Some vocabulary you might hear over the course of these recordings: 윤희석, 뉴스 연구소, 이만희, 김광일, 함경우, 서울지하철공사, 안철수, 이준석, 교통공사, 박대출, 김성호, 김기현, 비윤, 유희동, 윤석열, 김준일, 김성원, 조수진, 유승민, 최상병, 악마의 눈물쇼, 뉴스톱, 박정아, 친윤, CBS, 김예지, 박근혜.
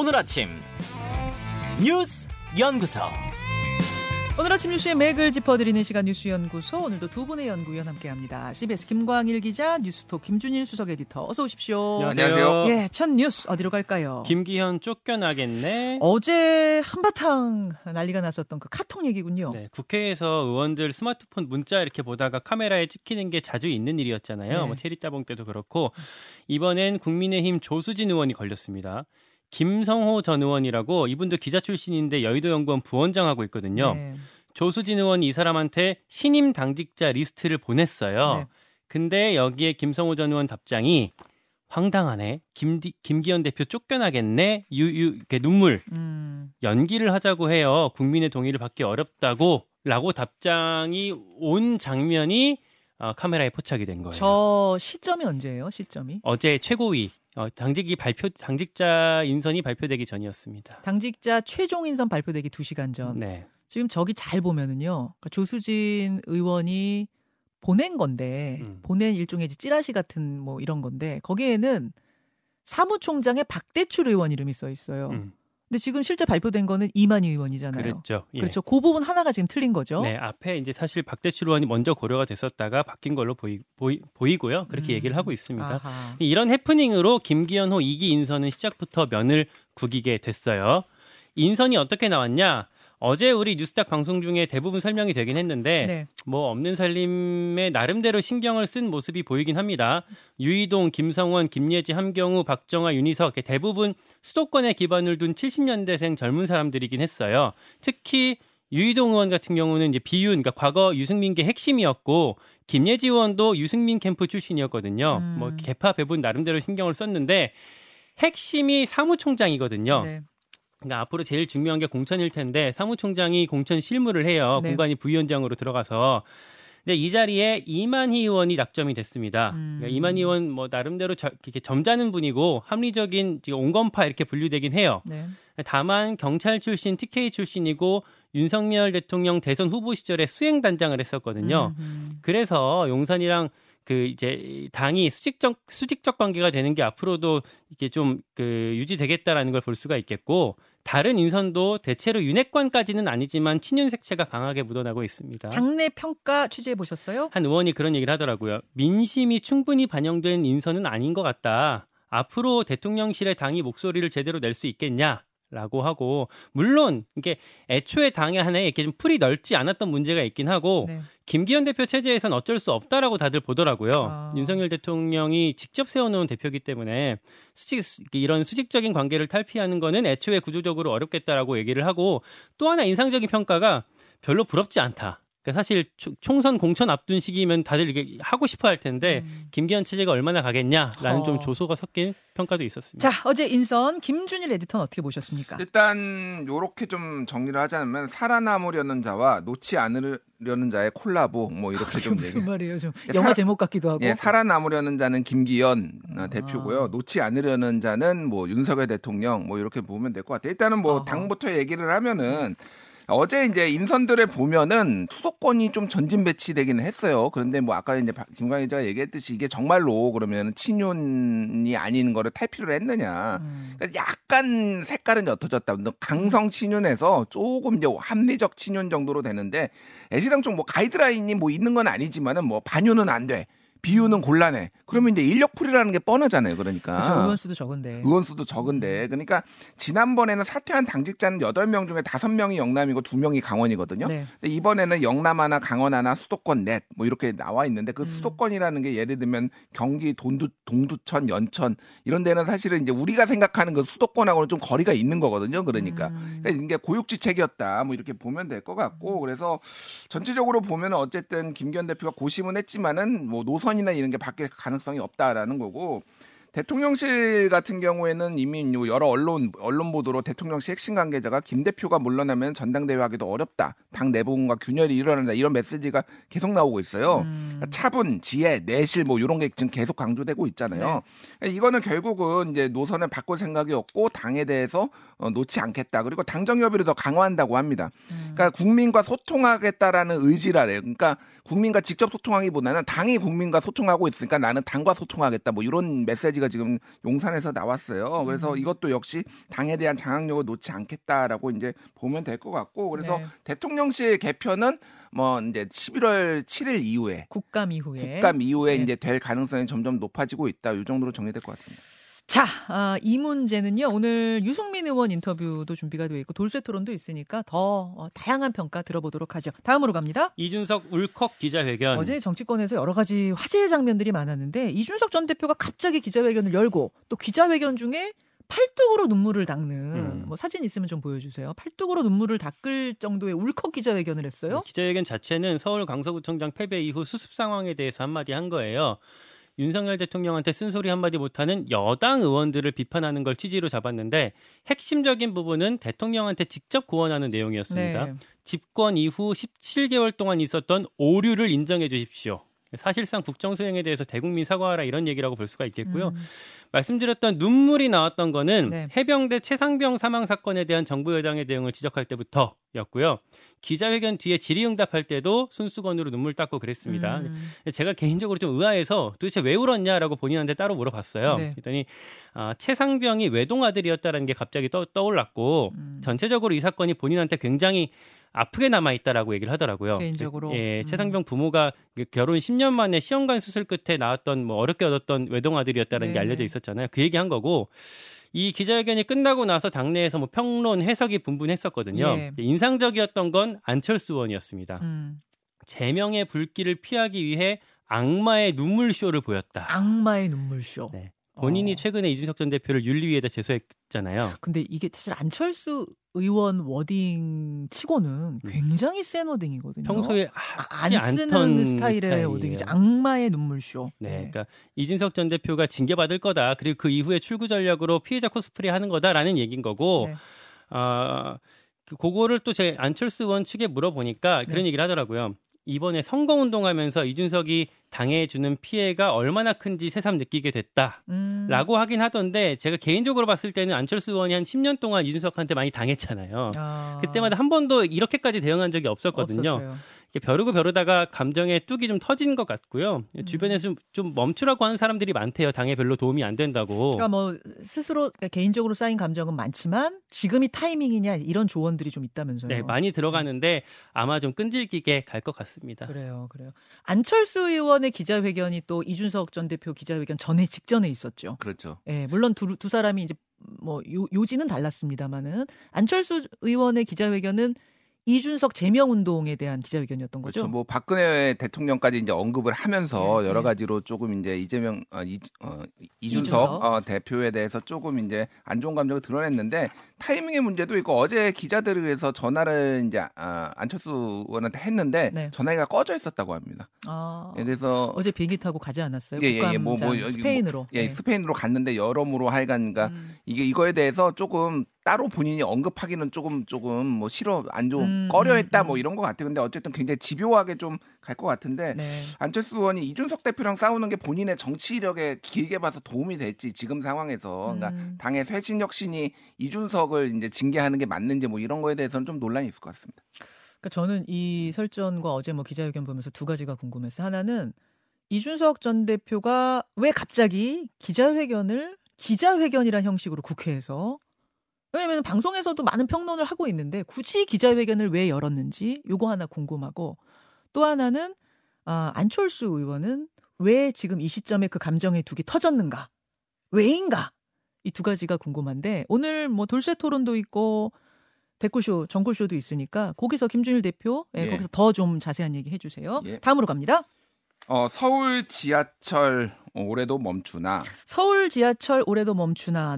오늘 아침 뉴스 연구소. 오늘 아침 뉴스의 맥을 짚어드리는 시간 뉴스 연구소. 오늘도 두 분의 연구위원 함께합니다. CBS 김광일 기자, 뉴스톱 김준일 수석 에디터. 어서 오십시오. 안녕하세요. 예, 첫 뉴스 어디로 갈까요? 김기현 쫓겨나겠네. 어제 한바탕 난리가 났었던 그 카톡 얘기군요. 네, 국회에서 의원들 스마트폰 문자 이렇게 보다가 카메라에 찍히는 게 자주 있는 일이었잖아요. 네. 뭐 체리 따봉 때도 그렇고 이번엔 국민의힘 조수진 의원이 걸렸습니다. 김성호 전 의원이라고 이분도 기자 출신인데 여의도연구원 부원장하고 있거든요. 네. 조수진 의원이 이 사람한테 신임 당직자 리스트를 보냈어요. 네. 근데 여기에 김성호 전 의원 답장이 황당하네. 김기현 대표 쫓겨나겠네. 이렇게 눈물. 연기를 하자고 해요. 국민의 동의를 받기 어렵다고 라고 답장이 온 장면이 카메라에 포착이 된 거예요. 저 시점이 언제예요? 시점이? 어제 최고위. 당직자 인선이 발표되기 전이었습니다. 당직자 최종 인선 발표되기 2시간 전. 네. 지금 저기 잘 보면은요. 그러니까 조수진 의원이 보낸 건데 보낸 일종의 찌라시 같은 뭐 이런 건데 거기에는 사무총장의 박대출 의원 이름이 써 있어요. 근데 지금 실제 발표된 거는 이만희 의원이잖아요. 그렇죠. 예. 그렇죠. 그 부분 하나가 지금 틀린 거죠. 네, 앞에 이제 사실 박대출 의원이 먼저 고려가 됐었다가 바뀐 걸로 보이고요. 그렇게 얘기를 하고 있습니다. 아하. 이런 해프닝으로 김기현호 2기 인선은 시작부터 면을 구기게 됐어요. 인선이 어떻게 나왔냐? 어제 우리 뉴스탁 방송 중에 대부분 설명이 되긴 했는데 네. 뭐 없는 살림에 나름대로 신경을 쓴 모습이 보이긴 합니다. 유희동, 김성원, 김예지, 함경우, 박정아, 윤희석 대부분 수도권에 기반을 둔 70년대생 젊은 사람들이긴 했어요. 특히 유희동 의원 같은 경우는 이제 비윤, 그러니까 과거 유승민계 핵심이었고 김예지 의원도 유승민 캠프 출신이었거든요. 뭐 계파 배분 나름대로 신경을 썼는데 핵심이 사무총장이거든요. 네. 그러니까 앞으로 제일 중요한 게 공천일 텐데 사무총장이 공천 실무를 해요. 네. 공관위 부위원장으로 들어가서. 근데 이 자리에 이만희 의원이 낙점이 됐습니다. 그러니까 이만희 의원 뭐 나름대로 이렇게 점잖은 분이고 합리적인 온건파 이렇게 분류되긴 해요. 네. 다만 경찰 출신, TK 출신이고 윤석열 대통령 대선 후보 시절에 수행단장을 했었거든요. 그래서 용산이랑 그 이제 당이 수직적 관계가 되는 게 앞으로도 이게 좀 그 유지되겠다라는 걸 볼 수가 있겠고 다른 인선도 대체로 윤핵관까지는 아니지만 친윤 색채가 강하게 묻어나고 있습니다. 당내 평가 취재해 보셨어요? 한 의원이 그런 얘기를 하더라고요. 민심이 충분히 반영된 인선은 아닌 것 같다. 앞으로 대통령실에 당이 목소리를 제대로 낼 수 있겠냐? 라고 하고 물론 이게 애초에 당의 안에 이렇게 좀 풀이 넓지 않았던 문제가 있긴 하고 네. 김기현 대표 체제에선 어쩔 수 없다라고 다들 보더라고요. 아. 윤석열 대통령이 직접 세워놓은 대표이기 때문에 이런 수직적인 관계를 탈피하는 거는 애초에 구조적으로 어렵겠다라고 얘기를 하고 또 하나 인상적인 평가가 별로 부럽지 않다. 그러니까 사실 총선 공천 앞둔 시기면 다들 이게 하고 싶어 할 텐데 김기현 체제가 얼마나 가겠냐라는 좀 조소가 섞인 평가도 있었습니다. 자, 어제 인선 김준일 에디터는 어떻게 보셨습니까? 일단 요렇게 좀 정리를 하자면 살아남으려는 자와 놓지 않으려는 자의 콜라보 뭐 이렇게 좀 무슨 말이에요? 좀 영화 제목 같기도 하고. 예, 살아남으려는 자는 김기현 대표고요. 놓지 않으려는 자는 뭐 윤석열 대통령 뭐 이렇게 보면 될 것 같아요. 일단은 뭐 당부터 얘기를 하면은 어제 이제 인선들을 보면은 수도권이 좀 전진 배치되기는 했어요. 그런데 뭐 아까 이제 김광일 기자가 얘기했듯이 이게 정말로 그러면 친윤이 아닌 거를 탈피를 했느냐. 그러니까 약간 색깔은 옅어졌다. 강성 친윤에서 조금 이제 합리적 친윤 정도로 되는데 애시당초 뭐 가이드라인이 뭐 있는 건 아니지만은 뭐 반윤은 안 돼. 비유는 곤란해. 그러면 이제 인력풀이라는 게 뻔하잖아요. 그러니까. 의원수도 적은데. 그러니까 지난번에는 사퇴한 당직자는 8명 중에 5명이 영남이고 2명이 강원이거든요. 네. 근데 이번에는 영남 하나, 강원 하나, 수도권 넷 뭐 이렇게 나와 있는데 그 수도권이라는 게 예를 들면 경기, 동두천, 연천 이런 데는 사실은 이제 우리가 생각하는 그 수도권하고는 좀 거리가 있는 거거든요. 그러니까. 그러니까 이게 고육지책이었다. 뭐 이렇게 보면 될 것 같고 그래서 전체적으로 보면 어쨌든 김기현 대표가 고심은 했지만은 뭐 노선 이나 이런 게 바뀔 가능성이 없다라는 거고 대통령실 같은 경우에는 이미 여러 언론 보도로 대통령실 핵심 관계자가 김 대표가 물러나면 전당대회 하기도 어렵다. 당 내부분과 균열이 일어난다. 이런 메시지가 계속 나오고 있어요. 차분, 지혜, 내실 뭐 이런 게 지금 계속 강조되고 있잖아요. 네. 이거는 결국은 이제 노선을 바꿀 생각이 없고 당에 대해서 놓지 않겠다. 그리고 당정 협의를 더 강화한다고 합니다. 그러니까 국민과 소통하겠다라는 의지라래요. 그러니까 국민과 직접 소통하기보다는 당이 국민과 소통하고 있으니까 나는 당과 소통하겠다. 뭐 이런 메시지가 씨가 지금 용산에서 나왔어요. 그래서 이것도 역시 당에 대한 장악력을 놓지 않겠다라고 이제 보면 될 것 같고, 그래서 네. 대통령실 개편은 뭐 이제 11월 7일 이후에 국감 이후에 네. 이제 될 가능성이 점점 높아지고 있다. 이 정도로 정리될 것 같습니다. 자, 이 문제는요. 오늘 유승민 의원 인터뷰도 준비가 되어 있고 돌쇠 토론도 있으니까 더 다양한 평가 들어보도록 하죠. 다음으로 갑니다. 이준석 울컥 기자회견. 어제 정치권에서 여러 가지 화제의 장면들이 많았는데 이준석 전 대표가 갑자기 기자회견을 열고 또 기자회견 중에 팔뚝으로 눈물을 닦는 뭐 사진 있으면 좀 보여주세요. 팔뚝으로 눈물을 닦을 정도의 울컥 기자회견을 했어요. 기자회견 자체는 서울 강서구청장 패배 이후 수습 상황에 대해서 한마디 한 거예요. 윤석열 대통령한테 쓴소리 한마디 못하는 여당 의원들을 비판하는 걸 취지로 잡았는데 핵심적인 부분은 대통령한테 직접 고언하는 내용이었습니다. 네. 집권 이후 17개월 동안 있었던 오류를 인정해 주십시오. 사실상 국정 수행에 대해서 대국민 사과하라 이런 얘기라고 볼 수가 있겠고요. 말씀드렸던 눈물이 나왔던 거는 네. 해병대 최상병 사망 사건에 대한 정부 여당의 대응을 지적할 때부터였고요. 기자회견 뒤에 질의응답할 때도 손수건으로 눈물 닦고 그랬습니다. 제가 개인적으로 좀 의아해서 도대체 왜 울었냐라고 본인한테 따로 물어봤어요. 네. 그랬더니 최상병이 외동 아들이었다는 게 갑자기 떠올랐고 전체적으로 이 사건이 본인한테 굉장히 아프게 남아있다라고 얘기를 하더라고요. 개인적으로. 예, 최상병 부모가 결혼 10년 만에 시험관 수술 끝에 나왔던 뭐 어렵게 얻었던 외동 아들이었다는 게 알려져 있었잖아요. 그 얘기한 거고 이 기자회견이 끝나고 나서 당내에서 뭐 평론 해석이 분분했었거든요. 예. 인상적이었던 건 안철수 의원이었습니다. 제명의 불길을 피하기 위해 악마의 눈물쇼를 보였다. 악마의 눈물쇼. 네. 본인이 최근에 이준석 전 대표를 윤리위에다 제소했잖아요. 근데 이게 사실 안철수 의원 워딩 치고는 굉장히 센 워딩이거든요. 평소에 안 쓰는 스타일의 워딩이죠. 악마의 눈물쇼. 네, 그러니까 이준석 전 대표가 징계받을 거다. 그리고 그 이후에 출구 전략으로 피해자 코스프레 하는 거다라는 얘기인 거고 그거를 또 제 안철수 의원 측에 물어보니까 그런 얘기를 하더라고요. 이번에 선거운동하면서 이준석이 당해 주는 피해가 얼마나 큰지 새삼 느끼게 됐다라고 하긴 하던데 제가 개인적으로 봤을 때는 안철수 의원이 한 10년 동안 이준석한테 많이 당했잖아요. 그때마다 한 번도 이렇게까지 대응한 적이 없었거든요. 없었어요. 벼르고 벼르다가 감정에 뚝이 좀 터진 것 같고요. 주변에서 좀 멈추라고 하는 사람들이 많대요. 당에 별로 도움이 안 된다고. 그러니까 뭐 스스로 개인적으로 쌓인 감정은 많지만 지금이 타이밍이냐 이런 조언들이 좀 있다면서요. 네, 많이 들어가는데 아마 좀 끈질기게 갈 것 같습니다. 그래요. 안철수 의원의 기자회견이 또 이준석 전 대표 기자회견 직전에 있었죠. 그렇죠. 예, 네, 물론 두 사람이 이제 뭐 요지는 달랐습니다만은 안철수 의원의 기자회견은 이준석 제명 운동에 대한 기자회견이었던 거죠. 그렇죠. 뭐 박근혜 대통령까지 이제 언급을 하면서 여러 가지로 조금 이제 이준석 대표에 대해서 조금 이제 안 좋은 감정을 드러냈는데 타이밍의 문제도 있고 어제 기자들에 의해서 전화를 이제 안철수 의원한테 했는데 전화기가 꺼져 있었다고 합니다. 그래서 어제 비행기 타고 가지 않았어요? 스페인으로. 스페인으로 갔는데 여러모로 하여간가 이거에 대해서 조금 따로 본인이 언급하기는 조금 뭐 싫어 안 좋은 꺼려했다 뭐 이런 것 같아요. 근데 어쨌든 굉장히 집요하게 좀 갈 것 같은데 안철수 의원이 이준석 대표랑 싸우는 게 본인의 정치력에 길게 봐서 도움이 될지 지금 상황에서 그러니까 당의 쇄신혁신이 이준석을 이제 징계하는 게 맞는지 뭐 이런 거에 대해서는 좀 논란이 있을 것 같습니다. 그러니까 저는 이 설전과 어제 뭐 기자회견 보면서 두 가지가 궁금했어요. 하나는 이준석 전 대표가 왜 갑자기 기자회견이란 형식으로 국회에서 왜냐하면 방송에서도 많은 평론을 하고 있는데 굳이 기자회견을 왜 열었는지 요거 하나 궁금하고 또 하나는 안철수 의원은 왜 지금 이 시점에 그 감정의 둑이 터졌는가? 왜인가? 이 두 가지가 궁금한데 오늘 뭐 돌쇠 토론도 있고 댓글쇼, 정글쇼도 있으니까 거기서 김준일 대표 거기서 더 좀 자세한 얘기 해주세요. 다음으로 갑니다. 서울지하철 올해도 멈추나.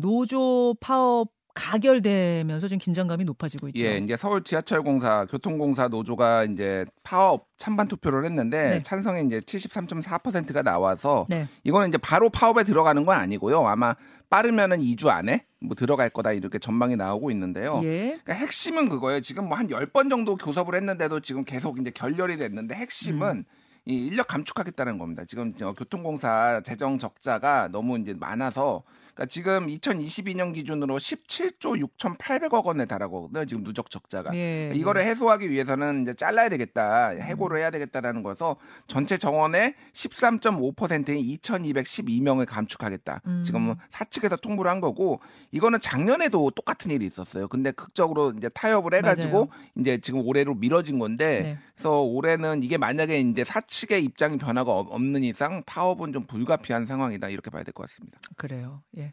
노조 파업 가결되면서 지금 긴장감이 높아지고 있죠. 이제 서울지하철공사 교통공사 노조가 이제 파업 찬반 투표를 했는데 찬성이 이제 73.4%가 나와서 이거는 이제 바로 파업에 들어가는 건 아니고요. 아마 빠르면은 2주 안에 뭐 들어갈 거다 이렇게 전망이 나오고 있는데요. 그러니까 핵심은 그거예요. 지금 뭐 한 10번 정도 교섭을 했는데도 지금 계속 이제 결렬이 됐는데 핵심은 이 인력 감축하겠다는 겁니다. 지금 교통공사 재정 적자가 너무 이제 많아서 그러니까 지금 2022년 기준으로 17조 6,800억 원에 달하거든요. 지금 누적 적자가. 예. 이거를 해소하기 위해서는 이제 잘라야 되겠다. 해고를 해야 되겠다라는 거서 전체 정원의 13.5%인 2,212명을 감축하겠다. 지금 사측에서 통보를 한 거고 이거는 작년에도 똑같은 일이 있었어요. 근데 극적으로 이제 타협을 해 가지고 이제 지금 올해로 미뤄진 건데 네. 그래서 올해는 이게 만약에 이제 사측의 입장이 변화가 없는 이상 파업은 좀 불가피한 상황이다. 이렇게 봐야 될 것 같습니다. 그래요. 예.